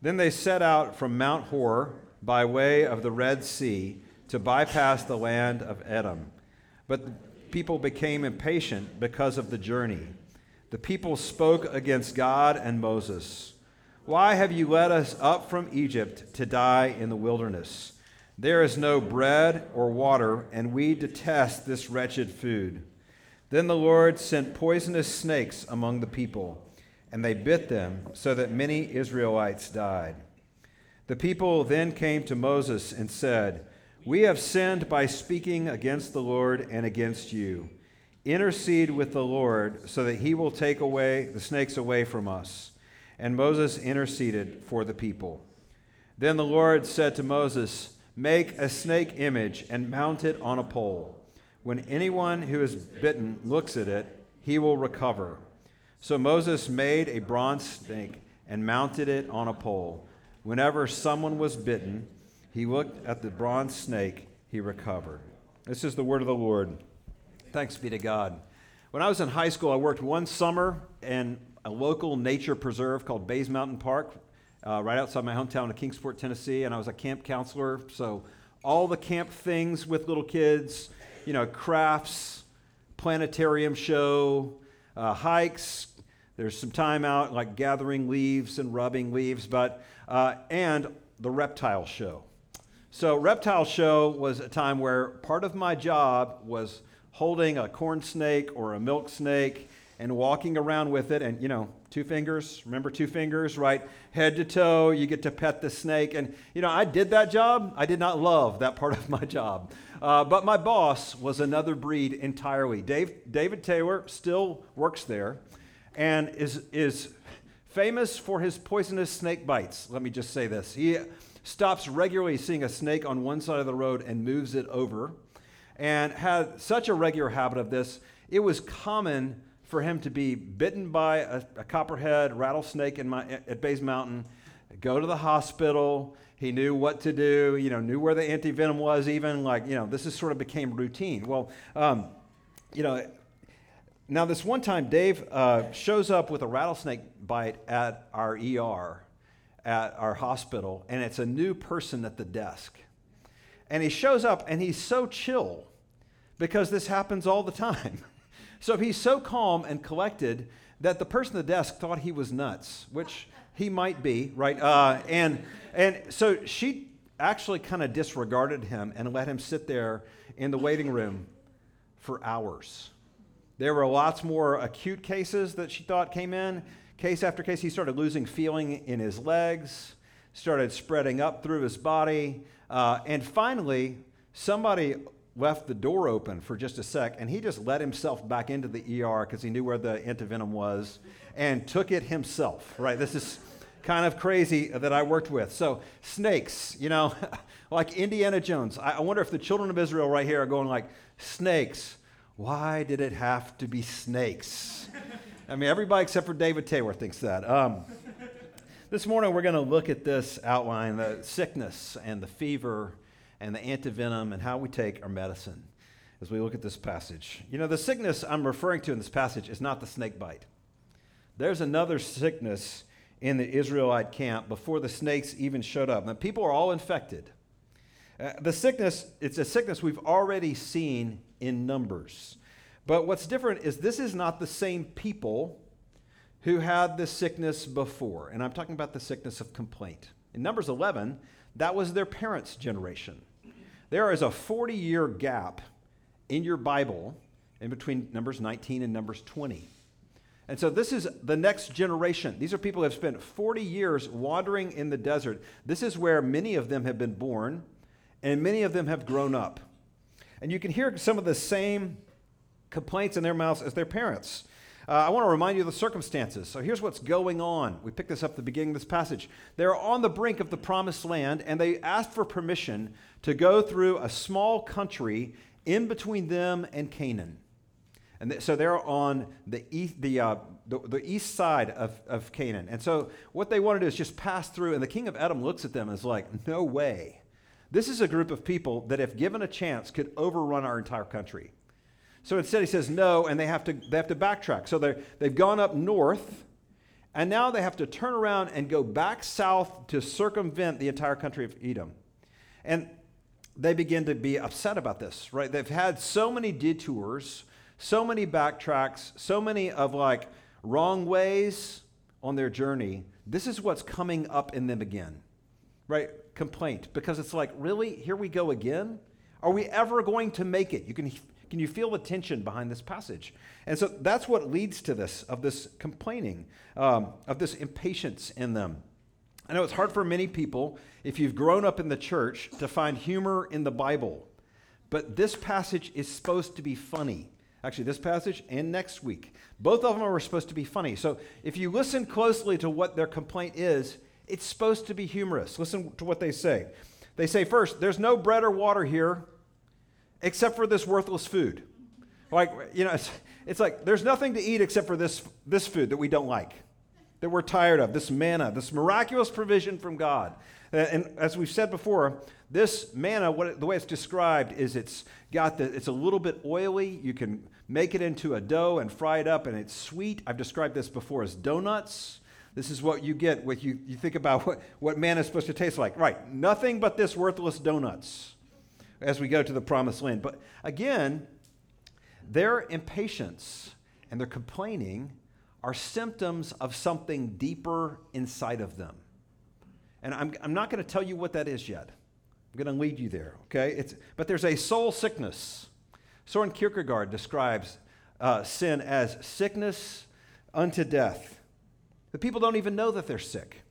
Then they set out from Mount Hor by way of the Red Sea to bypass the land of Edom. But the people became impatient because of the journey. The people spoke against God and Moses. Why have you led us up from Egypt to die in the wilderness? There is no bread or water, and we detest this wretched food. Then the Lord sent poisonous snakes among the people, and they bit them, so that many Israelites died. The people then came to Moses and said, "We have sinned by speaking against the Lord and against you. Intercede with the Lord so that he will take away the snakes away from us." And Moses interceded for the people. Then the Lord said to Moses, "Make a snake image and mount it on a pole. When anyone who is bitten looks at it, he will recover." So Moses made a bronze snake and mounted it on a pole. Whenever someone was bitten, he looked at the bronze snake, he recovered. This is the word of the Lord. Thanks be to God. When I was in high school, I worked one summer in a local nature preserve called Bays Mountain Park, right outside my hometown of Kingsport, Tennessee, and I was a camp counselor. So all the camp things with little kids, you know, crafts, planetarium show, hikes. There's some time out, like gathering leaves and rubbing leaves, but and the reptile show. So reptile show was a time where part of my job was holding a corn snake or a milk snake and walking around with it, and, you know, two fingers, remember 2 fingers, right? Head to toe, you get to pet the snake. And, you know, I did that job. I did not love that part of my job. But my boss was another breed entirely. David Taylor still works there and is famous for his poisonous snake bites. Let me just say this. He stops regularly seeing a snake on one side of the road and moves it over, and had such a regular habit of this, it was common for him to be bitten by a copperhead rattlesnake at Bays Mountain, go to the hospital. He knew what to do, you know, knew where the anti-venom was even, like, you know, this is sort of became routine. Well, you know, now this one time Dave shows up with a rattlesnake bite at our ER, at our hospital, and it's a new person at the desk. And he shows up and he's so chill because this happens all the time. So he's so calm and collected that the person at the desk thought he was nuts, which he might be, right? And so she actually kind of disregarded him and let him sit there in the waiting room for hours. There were lots more acute cases that she thought came in. Case after case, he started losing feeling in his legs, started spreading up through his body. And finally, somebody left the door open for just a sec, and he just let himself back into the ER because he knew where the antivenom was and took it himself, right? This is kind of crazy that I worked with. So snakes, you know, like Indiana Jones. I wonder if the children of Israel right here are going like, snakes, why did it have to be snakes? I mean, everybody except for David Taylor thinks that. This morning, we're going to look at this outline, the sickness and the fever and the antivenom and how we take our medicine as we look at this passage. You know, the sickness I'm referring to in this passage is not the snake bite. There's another sickness in the Israelite camp before the snakes even showed up. Now, people are all infected. The sickness, it's a sickness we've already seen in Numbers. But what's different is this is not the same people who had the sickness before. And I'm talking about the sickness of complaint. In Numbers 11, that was their parents' generation. There is a 40-year gap in your Bible in between Numbers 19 and Numbers 20. And so this is the next generation. These are people who have spent 40 years wandering in the desert. This is where many of them have been born, and many of them have grown up. And you can hear some of the same complaints in their mouths as their parents. I want to remind you of the circumstances. So here's what's going on. We picked this up at the beginning of this passage. They're on the brink of the promised land, and they asked for permission to go through a small country in between them and Canaan. And so they're on the east side of Canaan. And so what they want to do is just pass through, and the king of Edom looks at them and is like, no way. This is a group of people that, if given a chance, could overrun our entire country. So instead he says no, and they have to backtrack. So they've gone up north And now they have to turn around and go back south to circumvent the entire country of Edom. And they begin to be upset about this, right? They've had so many detours, so many backtracks, so many of like wrong ways on their journey. This is what's coming up in them again, right? Complaint, because it's like, really? Here we go again? Are we ever going to make it? Can you feel the tension behind this passage? And so that's what leads to this, of this complaining, of this impatience in them. I know it's hard for many people, if you've grown up in the church, to find humor in the Bible. But this passage is supposed to be funny. Actually, this passage and next week. Both of them are supposed to be funny. So if you listen closely to what their complaint is, it's supposed to be humorous. Listen to what they say. They say, first, there's no bread or water here, except for this worthless food. Like, you know, it's like there's nothing to eat except for this food that we don't like, that we're tired of, this manna, this miraculous provision from God. And as we've said before, this manna, the way it's described is it's a little bit oily. You can make it into a dough and fry it up, and it's sweet. I've described this before as donuts. This is what you get when you think about what manna is supposed to taste like. Right, nothing but this worthless donuts as we go to the promised land. But again, their impatience and their complaining are symptoms of something deeper inside of them. And I'm not going to tell you what that is yet. I'm going to lead you there, okay? But there's a soul sickness. Soren Kierkegaard describes sin as sickness unto death. The people don't even know that they're sick.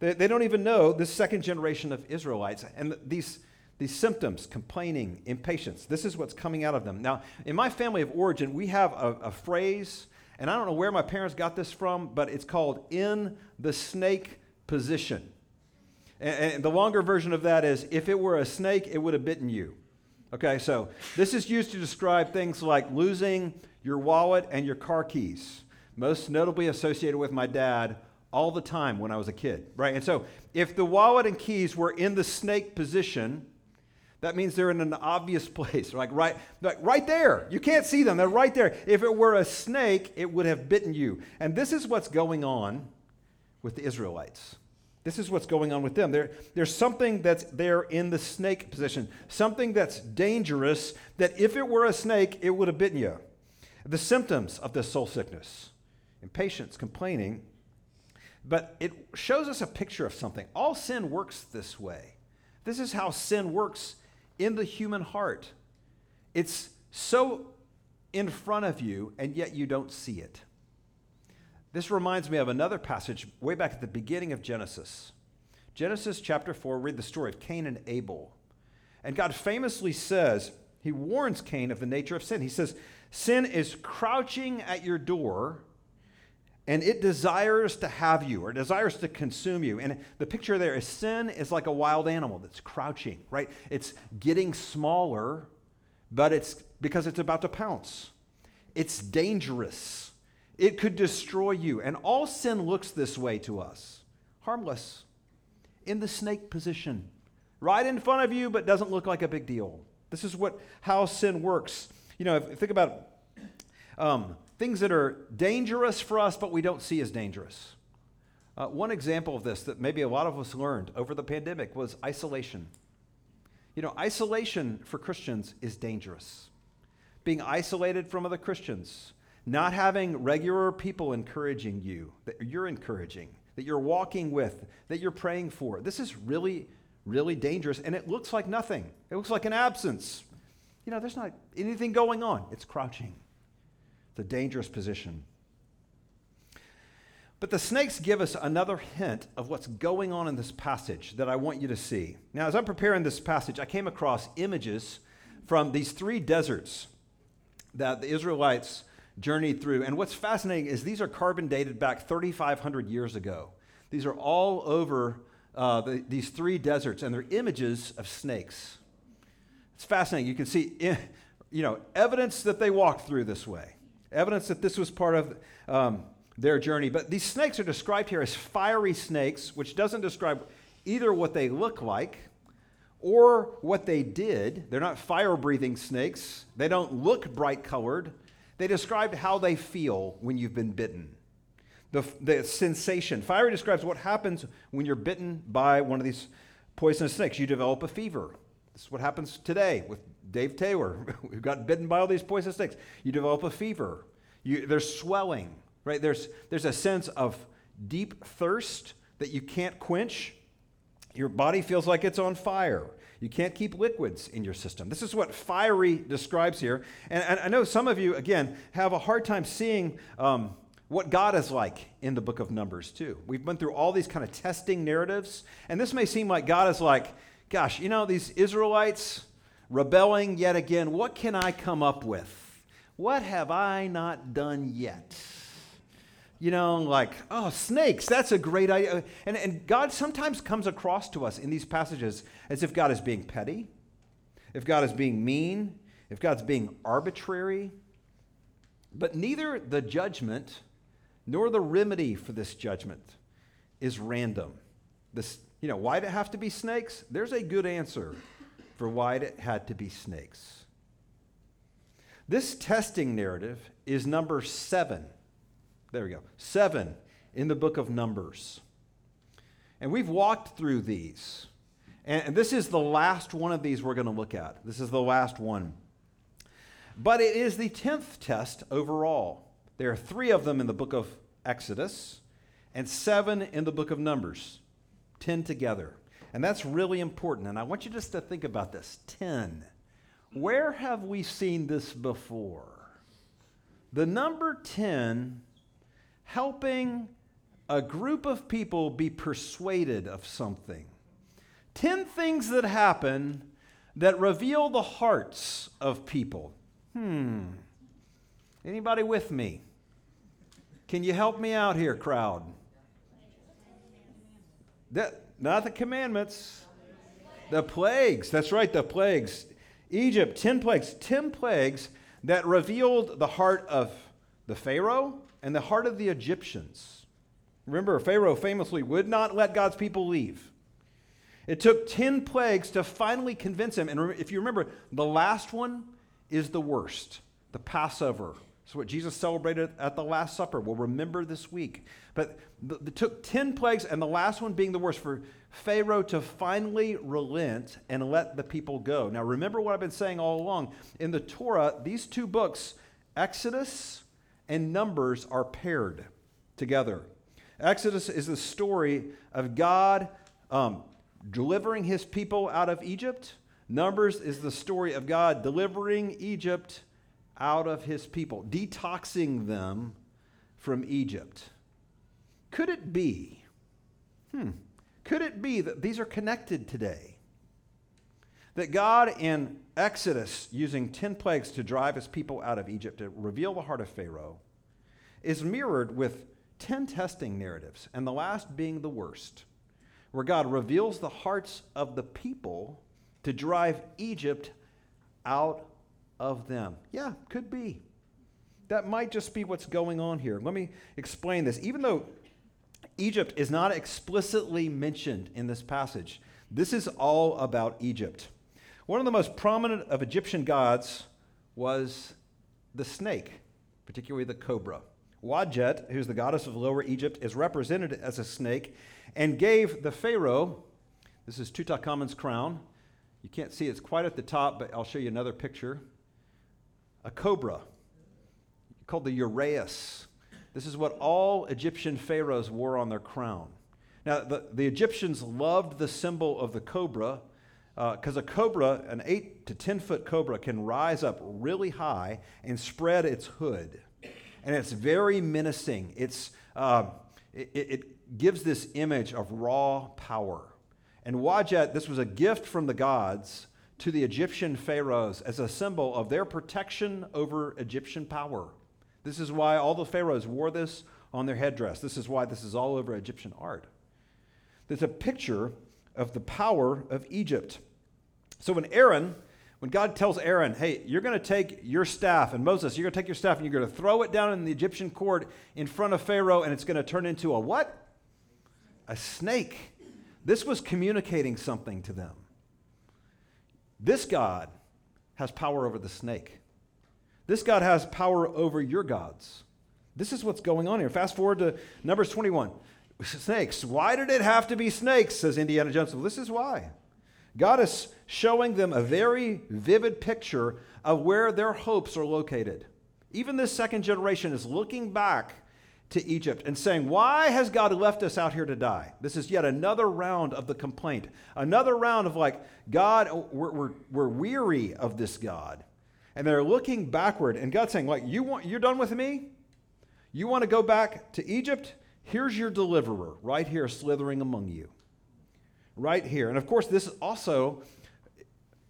They don't even know this second generation of Israelites. And these symptoms, complaining, impatience, this is what's coming out of them. Now, in my family of origin, we have a phrase, and I don't know where my parents got this from, but it's called in the snake position. And the longer version of that is, if it were a snake, it would have bitten you. Okay, so this is used to describe things like losing your wallet and your car keys, most notably associated with my dad all the time when I was a kid, right? And so if the wallet and keys were in the snake position, that means they're in an obvious place, like right there. You can't see them. They're right there. If it were a snake, it would have bitten you. And this is what's going on with the Israelites. This is what's going on with them. There's something that's there in the snake position, something that's dangerous that if it were a snake, it would have bitten you. The symptoms of this soul sickness, impatience, complaining, but it shows us a picture of something. All sin works this way. This is how sin works in the human heart. It's so in front of you, and yet you don't see it. This reminds me of another passage way back at the beginning of Genesis. Genesis chapter 4, read the story of Cain and Abel. And God famously says, he warns Cain of the nature of sin. He says, sin is crouching at your door, and it desires to have you, or desires to consume you. And the picture there is sin is like a wild animal that's crouching, right? It's getting smaller, but it's because it's about to pounce. It's dangerous. It could destroy you. And all sin looks this way to us. Harmless. In the snake position. Right in front of you, but doesn't look like a big deal. This is how sin works. You know, think about things that are dangerous for us, but we don't see as dangerous. One example of this that maybe a lot of us learned over the pandemic was isolation. You know, isolation for Christians is dangerous. Being isolated from other Christians. Not having regular people encouraging you, that you're encouraging, that you're walking with, that you're praying for. This is really, really dangerous, and it looks like nothing. It looks like an absence. You know, there's not anything going on. It's crouching. It's a dangerous position. But the snakes give us another hint of what's going on in this passage that I want you to see. Now, as I'm preparing this passage, I came across images from these three deserts that the Israelites journeyed through. And what's fascinating is these are carbon dated back 3,500 years ago. These are all over these three deserts, and they're images of snakes. It's fascinating. You can see, you know, evidence that they walked through this way, evidence that this was part of their journey. But these snakes are described here as fiery snakes, which doesn't describe either what they look like or what they did. They're not fire-breathing snakes. They don't look bright-colored. They described how they feel when you've been bitten. the sensation. Fiery describes what happens when you're bitten by one of these poisonous snakes. You develop a fever. This is what happens today with Dave Taylor. We got bitten by all these poisonous snakes. You develop a fever. There's swelling, right? There's a sense of deep thirst that you can't quench. Your body feels like it's on fire. You can't keep liquids in your system. This is what fiery describes here. And I know some of you, again, have a hard time seeing what God is like in the book of Numbers, too. We've been through all these kind of testing narratives. And this may seem like God is like, gosh, you know, these Israelites rebelling yet again. What can I come up with? What have I not done yet? You know, like, oh, snakes, that's a great idea. And God sometimes comes across to us in these passages as if God is being petty, if God is being mean, if God's being arbitrary. But neither the judgment nor the remedy for this judgment is random. This, you know, why'd it have to be snakes? There's a good answer for why it had to be snakes. This testing narrative is number 7. There we go. 7 in the book of Numbers. And we've walked through these. And this is the last one of these we're going to look at. This is the last one. But it is the 10th test overall. There are 3 of them in the book of Exodus and 7 in the book of Numbers. 10 together. And that's really important. And I want you just to think about this. 10. Where have we seen this before? The number 10, helping a group of people be persuaded of something. 10 things that happen that reveal the hearts of people. Anybody with me? Can you help me out here, crowd? Not the commandments. The plagues. That's right, the plagues. Egypt, 10 plagues. 10 plagues that revealed the heart of the Pharaoh and the heart of the Egyptians. Remember, Pharaoh famously would not let God's people leave. It took 10 plagues to finally convince him. And if you remember, the last one is the worst, the Passover. It's what Jesus celebrated at the Last Supper. We'll remember this week. But it took 10 plagues, and the last one being the worst, for Pharaoh to finally relent and let the people go. Now, remember what I've been saying all along. In the Torah, these two books, Exodus and Numbers, are paired together. Exodus is the story of God delivering his people out of Egypt. Numbers is the story of God delivering Egypt out of his people, detoxing them from Egypt. Could it be? Could it be that these are connected today? That God in Exodus, using 10 plagues to drive his people out of Egypt, to reveal the heart of Pharaoh, is mirrored with 10 testing narratives, and the last being the worst, where God reveals the hearts of the people to drive Egypt out of them. Yeah, could be. That might just be what's going on here. Let me explain this. Even though Egypt is not explicitly mentioned in this passage, this is all about Egypt. One of the most prominent of Egyptian gods was the snake, particularly the cobra. Wadjet, who's the goddess of Lower Egypt, is represented as a snake and gave the pharaoh, this is Tutankhamen's crown. You can't see it's quite at the top, but I'll show you another picture. A cobra called the Uraeus. This is what all Egyptian pharaohs wore on their crown. Now, the Egyptians loved the symbol of the cobra because a cobra, an 8 to 10-foot cobra, can rise up really high and spread its hood. And it's very menacing. It gives this image of raw power. And Wadjet, this was a gift from the gods to the Egyptian pharaohs as a symbol of their protection over Egyptian power. This is why all the pharaohs wore this on their headdress. This is why this is all over Egyptian art. There's a picture of the power of Egypt. So when God tells Aaron, hey, you're going to take your staff, and Moses, you're going to take your staff, and you're going to throw it down in the Egyptian court in front of Pharaoh, and it's going to turn into a what? A snake. This was communicating something to them. This God has power over the snake. This God has power over your gods. This is what's going on here. Fast forward to Numbers 21. Snakes. Why did it have to be snakes, says Indiana Jones? This is why. God is showing them a very vivid picture of where their hopes are located. Even this second generation is looking back to Egypt and saying, why has God left us out here to die? This is yet another round of the complaint. Another round of like, God, we're weary of this God. And they're looking backward, and God's saying, like, you're done with me? You want to go back to Egypt? Here's your deliverer right here slithering among you. Right here. And of course, this also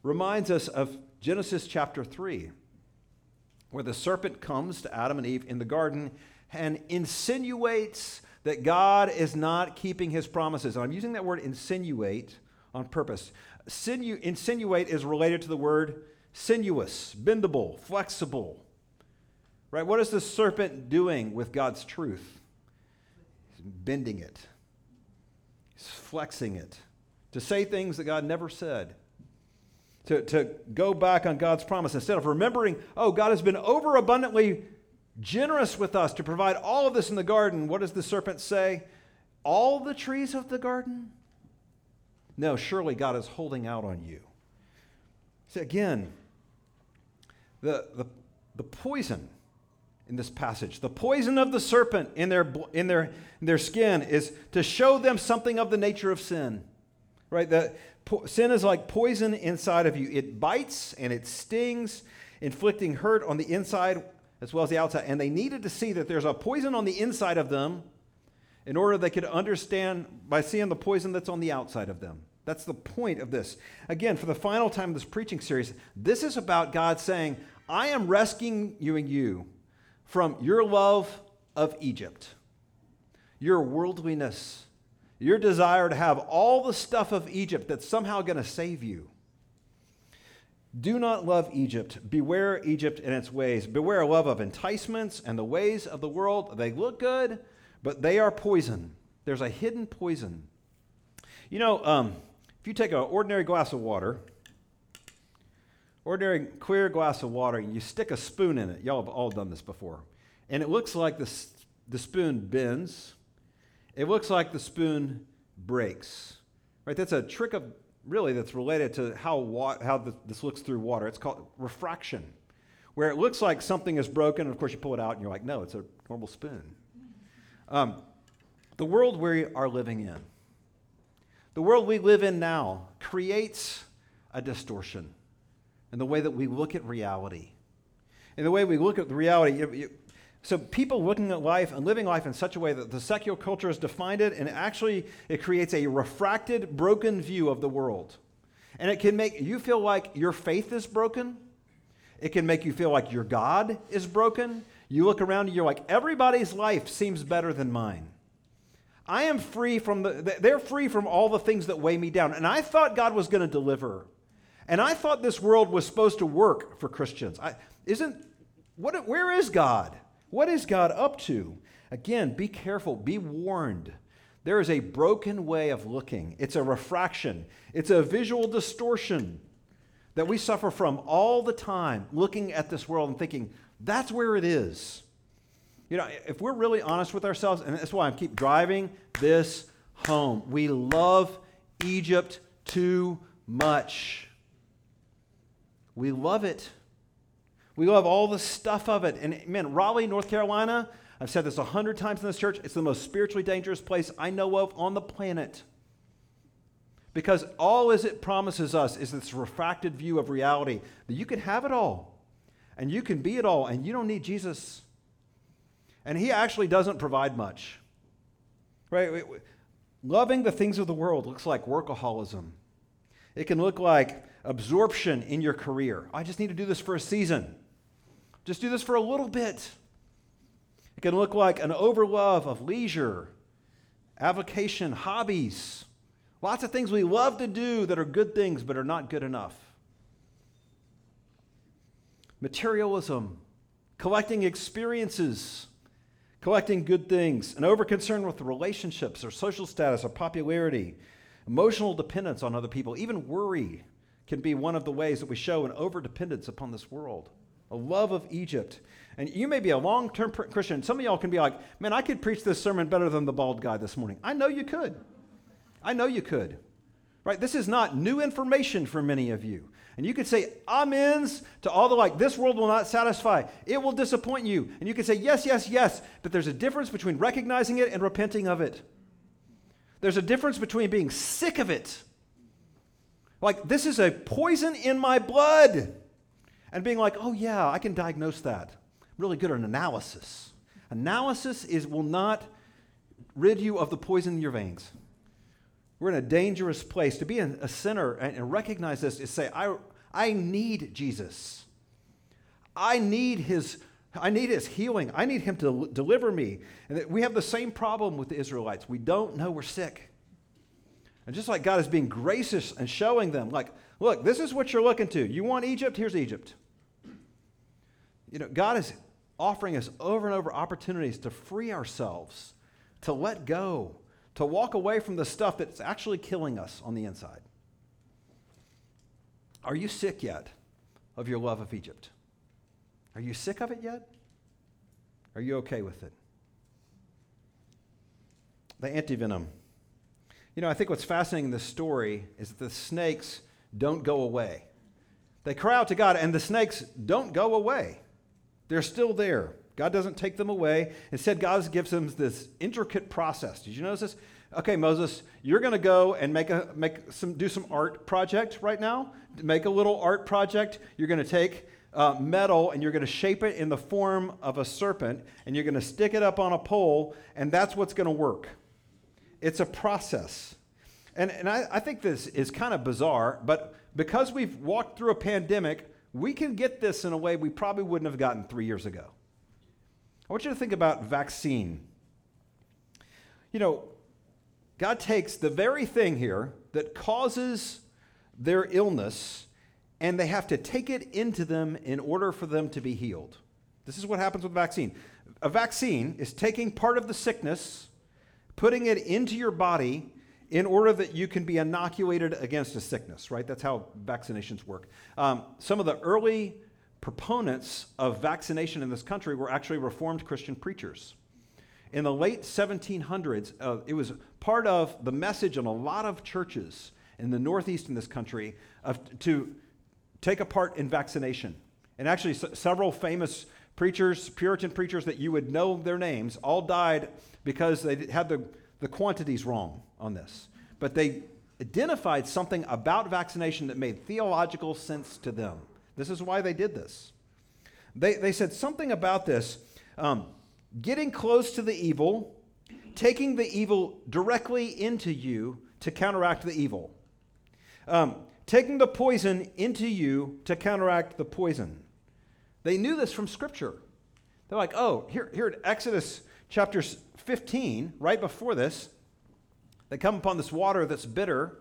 reminds us of Genesis chapter 3, where the serpent comes to Adam and Eve in the garden and insinuates that God is not keeping his promises. And I'm using that word insinuate on purpose. Insinuate is related to the word sinuous, bendable, flexible. Right? What is the serpent doing with God's truth? He's bending it. He's flexing it. To say things that God never said. To go back on God's promise. Instead of remembering, oh, God has been overabundantly generous with us to provide all of this in the garden. What does the serpent say? All the trees of the garden? No, surely God is holding out on you. So again, the poison in this passage, the poison of the serpent in their skin is to show them something of the nature of sin. Right? Sin is like poison inside of you. It bites and it stings, inflicting hurt on the inside as well as the outside. And they needed to see that there's a poison on the inside of them in order they could understand by seeing the poison that's on the outside of them. That's the point of this. Again, for the final time in this preaching series, this is about God saying, I am rescuing you from your love of Egypt, your worldliness, your desire to have all the stuff of Egypt that's somehow going to save you. Do not love Egypt. Beware Egypt and its ways. Beware a love of enticements and the ways of the world. They look good, but they are poison. There's a hidden poison. You know, if you take an ordinary glass of water, ordinary clear glass of water, and you stick a spoon in it. Y'all have all done this before. And it looks like the spoon bends. It looks like the spoon breaks. Right? That's a trick of really that's related to how this looks through water. It's called refraction, where it looks like something is broken. And of course, you pull it out, and you're like, no, it's a normal spoon. The world we are living in. The world we live in now creates a distortion in the way that we look at reality. In the way we look at the reality. So people looking at life and living life in such a way that the secular culture has defined it, and actually it creates a refracted, broken view of the world. And it can make you feel like your faith is broken. It can make you feel like your God is broken. You look around and you're like, everybody's life seems better than mine. I am free from they're free from all the things that weigh me down. And I thought God was going to deliver. And I thought this world was supposed to work for Christians. Where is God? What is God up to? Again, be careful, be warned. There is a broken way of looking. It's a refraction. It's a visual distortion that we suffer from all the time, looking at this world and thinking, that's where it is. You know, if we're really honest with ourselves, and that's why I keep driving this home, we love Egypt too much. We love it. We love all the stuff of it. And man, Raleigh, North Carolina, I've said this 100 times in this church, it's the most spiritually dangerous place I know of on the planet. Because all as it promises us is this refracted view of reality that you can have it all, and you can be it all, and you don't need Jesus. And he actually doesn't provide much. Right? Loving the things of the world looks like workaholism. It can look like absorption in your career. I just need to do this for a season. Just do this for a little bit. It can look like an overlove of leisure, avocation, hobbies. Lots of things we love to do that are good things but are not good enough. Materialism. Collecting experiences, collecting good things, an overconcern with relationships or social status or popularity, emotional dependence on other people, even worry can be one of the ways that we show an overdependence upon this world, a love of Egypt. And you may be a long-term Christian. Some of y'all can be like, man, I could preach this sermon better than the bald guy this morning. I know you could. I know you could. Right? This is not new information for many of you. And you could say amens to all the like, this world will not satisfy. It will disappoint you. And you could say yes, yes, yes. But there's a difference between recognizing it and repenting of it. There's a difference between being sick of it. Like, this is a poison in my blood. And being like, oh yeah, I can diagnose that. I'm really good at analysis. Analysis will not rid you of the poison in your veins. We're in a dangerous place. To be a sinner and recognize this is say, I need Jesus. I need his healing. I need him to deliver me. And we have the same problem with the Israelites. We don't know we're sick. And just like God is being gracious and showing them, like, look, this is what you're looking to. You want Egypt? Here's Egypt. You know, God is offering us over and over opportunities to free ourselves, to let go, to walk away from the stuff that's actually killing us on the inside. Are you sick yet of your love of Egypt? Are you sick of it yet? Are you okay with it? The antivenom. You know, I think what's fascinating in this story is that the snakes don't go away. They cry out to God, and the snakes don't go away. They're still there. God doesn't take them away. Instead, God gives them this intricate process. Did you notice this? Okay, Moses, you're going to go and do some art project right now. Make a little art project. You're going to take metal and you're going to shape it in the form of a serpent, and you're going to stick it up on a pole, and that's what's going to work. It's a process. And I think this is kind of bizarre, but because we've walked through a pandemic, we can get this in a way we probably wouldn't have gotten 3 years ago. I want you to think about vaccine. You know, God takes the very thing here that causes their illness, and they have to take it into them in order for them to be healed. This is what happens with vaccine. A vaccine is taking part of the sickness, putting it into your body in order that you can be inoculated against a sickness, right? That's how vaccinations work. Some of the early proponents of vaccination in this country were actually Reformed Christian preachers. In the late 1700s, it was part of the message in a lot of churches in the Northeast in this country to take a part in vaccination. And actually, several famous preachers, Puritan preachers that you would know their names, all died because they had the quantities wrong on this. But they identified something about vaccination that made theological sense to them. This is why they did this. They said something about this, getting close to the evil, taking the evil directly into you to counteract the evil, taking the poison into you to counteract the poison. They knew this from Scripture. They're like, oh, here at Exodus chapter 15, right before this, they come upon this water that's bitter,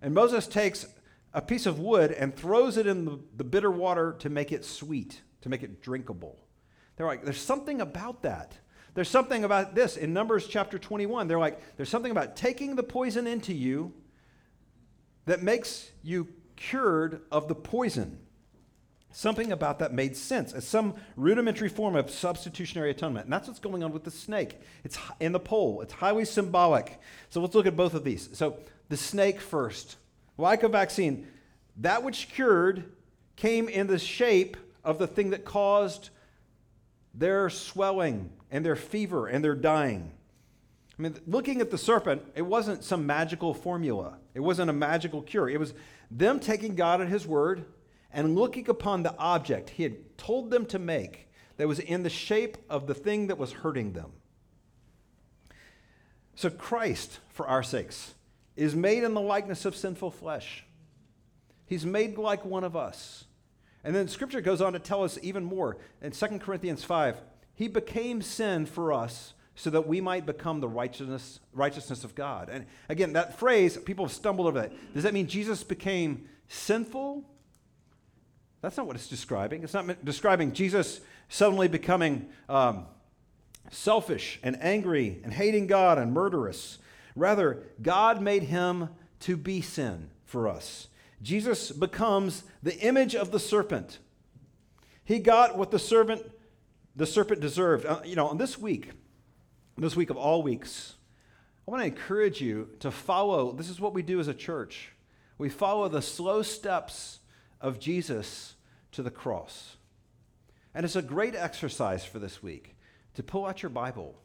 and Moses takes a piece of wood and throws it in the bitter water to make it sweet, to make it drinkable. They're like, there's something about that. There's something about this. In Numbers chapter 21, they're like, there's something about taking the poison into you that makes you cured of the poison. Something about that made sense as some rudimentary form of substitutionary atonement. And that's what's going on with the snake. It's in the pole. It's highly symbolic. So let's look at both of these. So the snake first. Like a vaccine, that which cured came in the shape of the thing that caused their swelling and their fever and their dying. I mean, looking at the serpent, it wasn't some magical formula. It wasn't a magical cure. It was them taking God at his word and looking upon the object he had told them to make that was in the shape of the thing that was hurting them. So Christ, for our sakes, is made in the likeness of sinful flesh. He's made like one of us. And then Scripture goes on to tell us even more. In 2 Corinthians 5, he became sin for us so that we might become the righteousness of God. And again, that phrase, people have stumbled over that. Does that mean Jesus became sinful? That's not what it's describing. It's not describing Jesus suddenly becoming selfish and angry and hating God and murderous. Rather, God made him to be sin for us. Jesus becomes the image of the serpent. He got what the serpent the serpent deserved. On this week of all weeks, I want to encourage you to follow. This is what we do as a church. We follow the slow steps of Jesus to the cross. And it's a great exercise for this week to pull out your Bible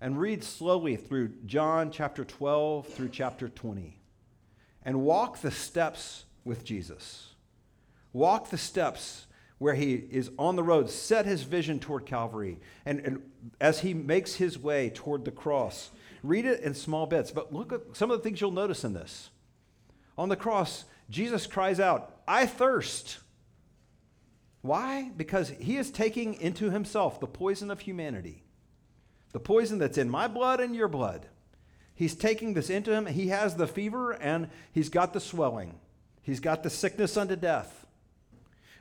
and read slowly through John chapter 12 through chapter 20 and walk the steps with Jesus. Walk the steps where he is on the road, set his vision toward Calvary, and as he makes his way toward the cross. Read it in small bits, but look at some of the things you'll notice in this. On the cross, Jesus cries out, "I thirst." Why? Because he is taking into himself the poison of humanity, the poison that's in my blood and your blood. He's taking this into him. He has the fever and he's got the swelling. He's got the sickness unto death.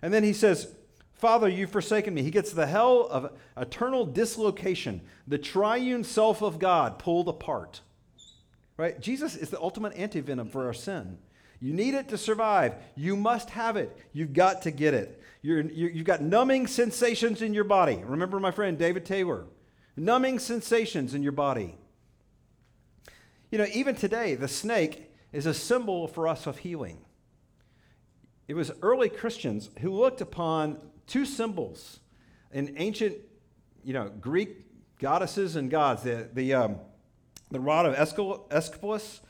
And then he says, "Father, you've forsaken me." He gets the hell of eternal dislocation, the triune self of God pulled apart. Right? Jesus is the ultimate antivenom for our sin. You need it to survive. You must have it. You've got to get it. You've got numbing sensations in your body. Remember my friend David Taylor. Numbing sensations in your body. Even today, the snake is a symbol for us of healing. It was early Christians who looked upon two symbols in ancient, Greek goddesses and gods. The rod of Asclepius,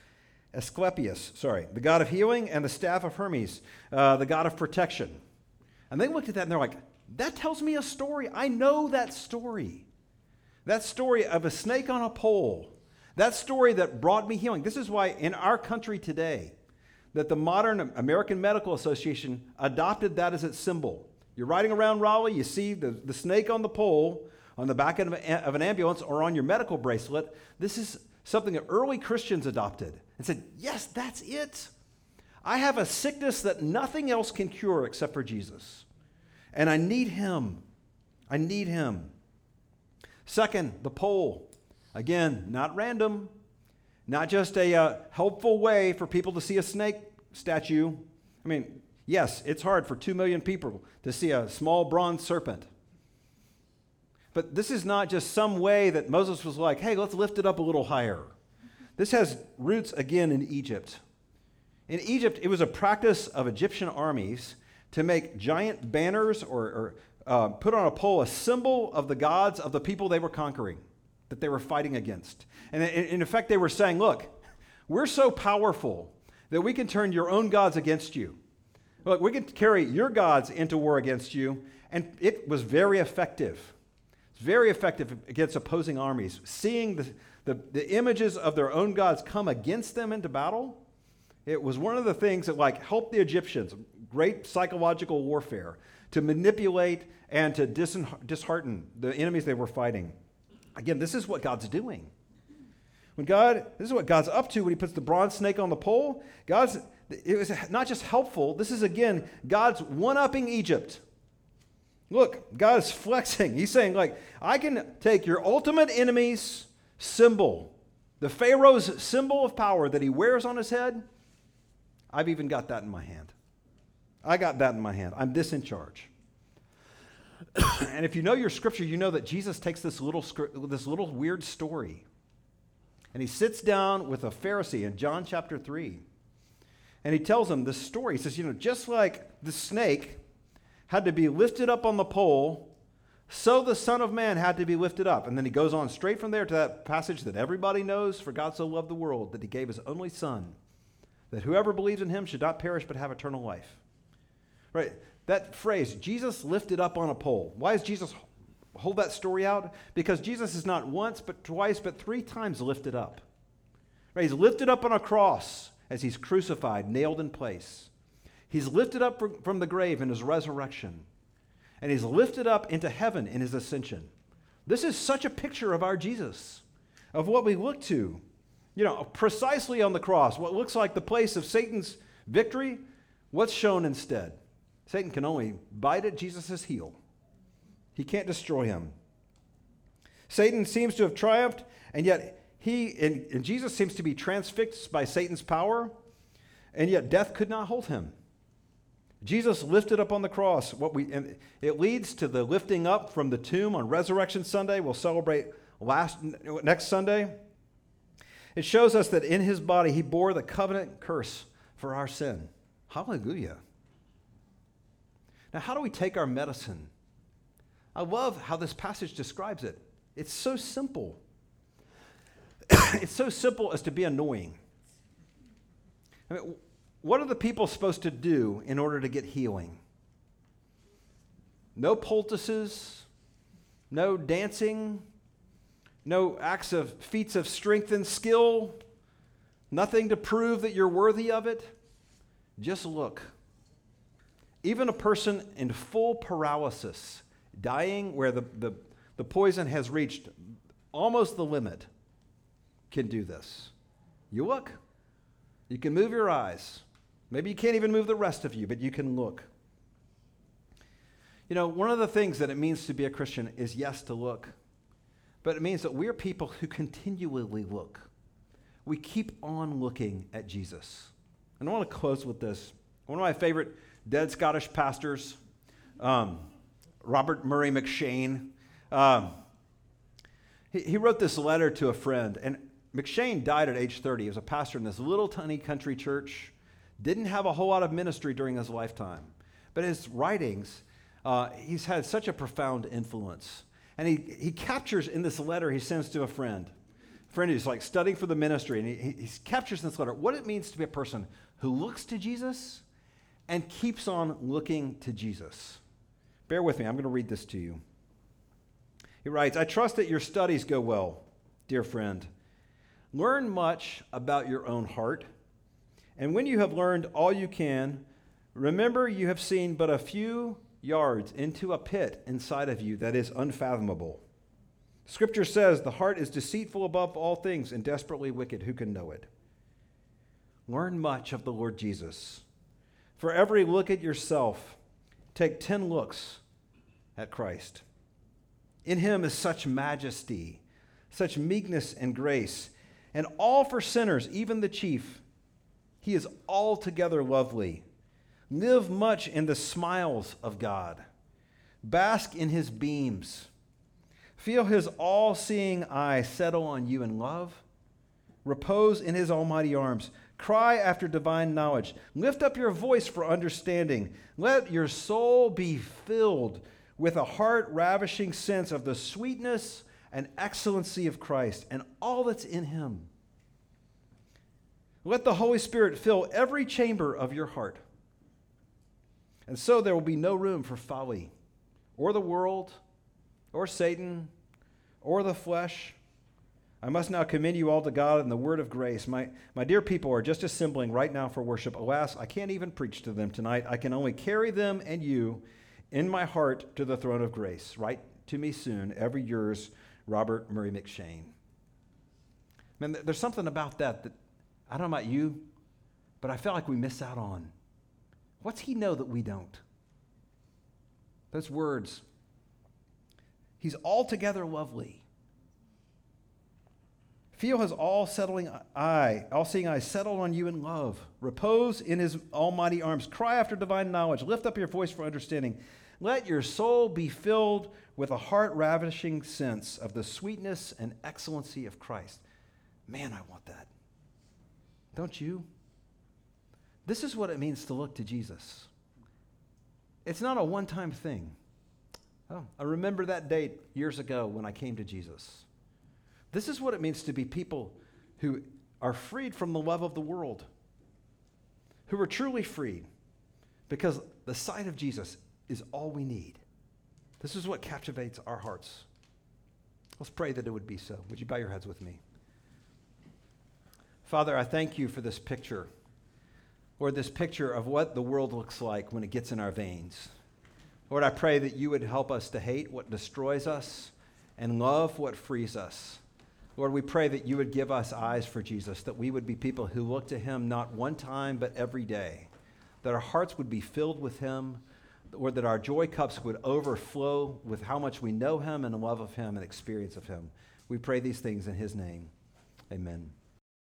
the god of healing, and the staff of Hermes, the god of protection. And they looked at that and they're like, that tells me a story. I know that story. That story of a snake on a pole. That story that brought me healing. This is why in our country today, that the modern American Medical Association adopted that as its symbol. You're riding around Raleigh, you see the snake on the pole, on the back end of an ambulance, or on your medical bracelet. This is something that early Christians adopted and said, yes, that's it. I have a sickness that nothing else can cure except for Jesus. And I need him. I need him. Second, the pole. Again, not random. Not just a helpful way for people to see a snake statue. I mean, yes, it's hard for 2 million people to see a small bronze serpent. But this is not just some way that Moses was like, hey, let's lift it up a little higher. This has roots, again, in Egypt. In Egypt, it was a practice of Egyptian armies to make giant banners or put on a pole a symbol of the gods of the people they were conquering, that they were fighting against. And in effect, they were saying, look, we're so powerful that we can turn your own gods against you. Look, we can carry your gods into war against you. And it was very effective. It's very effective against opposing armies. Seeing the images of their own gods come against them into battle, it was one of the things that helped the Egyptians, great psychological warfare, to manipulate and to dishearten the enemies they were fighting. Again, this is what God's doing. This is what God's up to when he puts the bronze snake on the pole. It was not just helpful. This is, again, God's one-upping Egypt. Look, God is flexing. He's saying, I can take your ultimate enemy's symbol, the Pharaoh's symbol of power that he wears on his head. I've even got that in my hand. I'm this in charge. And if you know your scripture, you know that Jesus takes this little weird story and he sits down with a Pharisee in John chapter 3 and he tells him this story. He says, just like the snake had to be lifted up on the pole, so the Son of Man had to be lifted up. And then he goes on straight from there to that passage that everybody knows, for God so loved the world that he gave his only Son, that whoever believes in him should not perish but have eternal life. Right? That phrase, Jesus lifted up on a pole. Why does Jesus hold that story out? Because Jesus is not once, but twice, but three times lifted up. Right? He's lifted up on a cross as he's crucified, nailed in place. He's lifted up from the grave in his resurrection. And he's lifted up into heaven in his ascension. This is such a picture of our Jesus, of what we look to. Precisely on the cross, what looks like the place of Satan's victory, what's shown instead? Satan can only bite at Jesus' heel. He can't destroy him. Satan seems to have triumphed, and yet he and Jesus seems to be transfixed by Satan's power, and yet death could not hold him. Jesus lifted up on the cross. It leads to the lifting up from the tomb on Resurrection Sunday. We'll celebrate next Sunday. It shows us that in his body he bore the covenant curse for our sin. Hallelujah. Now, how do we take our medicine? I love how this passage describes it. It's so simple. It's so simple as to be annoying. I mean, what are the people supposed to do in order to get healing? No poultices, no dancing, no feats of strength and skill, nothing to prove that you're worthy of it. Just look. Even a person in full paralysis, dying where the poison has reached almost the limit, can do this. You look. You can move your eyes. Maybe you can't even move the rest of you, but you can look. You know, one of the things that it means to be a Christian is, yes, to look, but it means that we're people who continually look. We keep on looking at Jesus. And I want to close with this. One of my favorite dead Scottish pastors, Robert Murray McShane, he wrote this letter to a friend, and McShane died at age 30. He was a pastor in this little tiny country church. Didn't have a whole lot of ministry during his lifetime. But his writings, he's had such a profound influence. And he captures in this letter he sends to a friend who's like studying for the ministry, and he captures in this letter what it means to be a person who looks to Jesus and keeps on looking to Jesus. Bear with me. I'm going to read this to you. He writes, "I trust that your studies go well, dear friend. Learn much about your own heart, and when you have learned all you can, remember you have seen but a few yards into a pit inside of you that is unfathomable. Scripture says the heart is deceitful above all things and desperately wicked. Who can know it? Learn much of the Lord Jesus. For every look at yourself, take 10 looks at Christ. In him is such majesty, such meekness and grace, and all for sinners, even the chief. He is altogether lovely. Live much in the smiles of God. Bask in his beams. Feel his all-seeing eye settle on you in love. Repose in his almighty arms. Cry after divine knowledge. Lift up your voice for understanding. Let your soul be filled with a heart-ravishing sense of the sweetness and excellency of Christ and all that's in him. Let the Holy Spirit fill every chamber of your heart. And so there will be no room for folly or the world or Satan or the flesh. I must now commend you all to God in the word of grace. My dear people are just assembling right now for worship. Alas, I can't even preach to them tonight. I can only carry them and you in my heart to the throne of grace. Write to me soon. Ever yours, Robert Murray McShane." Man, there's something about that I don't know about you, but I feel like we miss out on. What's he know that we don't? Those words. He's altogether lovely. Feel his all-seeing eye settle on you in love. Repose in his almighty arms. Cry after divine knowledge. Lift up your voice for understanding. Let your soul be filled with a heart-ravishing sense of the sweetness and excellency of Christ. Man, I want that. Don't you? This is what it means to look to Jesus. It's not a one-time thing. Oh, I remember that date years ago when I came to Jesus. This is what it means to be people who are freed from the love of the world, who are truly freed, because the sight of Jesus is all we need. This is what captivates our hearts. Let's pray that it would be so. Would you bow your heads with me? Father, I thank you for this picture, Lord, this picture of what the world looks like when it gets in our veins. Lord, I pray that you would help us to hate what destroys us and love what frees us. Lord, we pray that you would give us eyes for Jesus, that we would be people who look to him not one time but every day, that our hearts would be filled with him, or that our joy cups would overflow with how much we know him and love of him and experience of him. We pray these things in his name. Amen.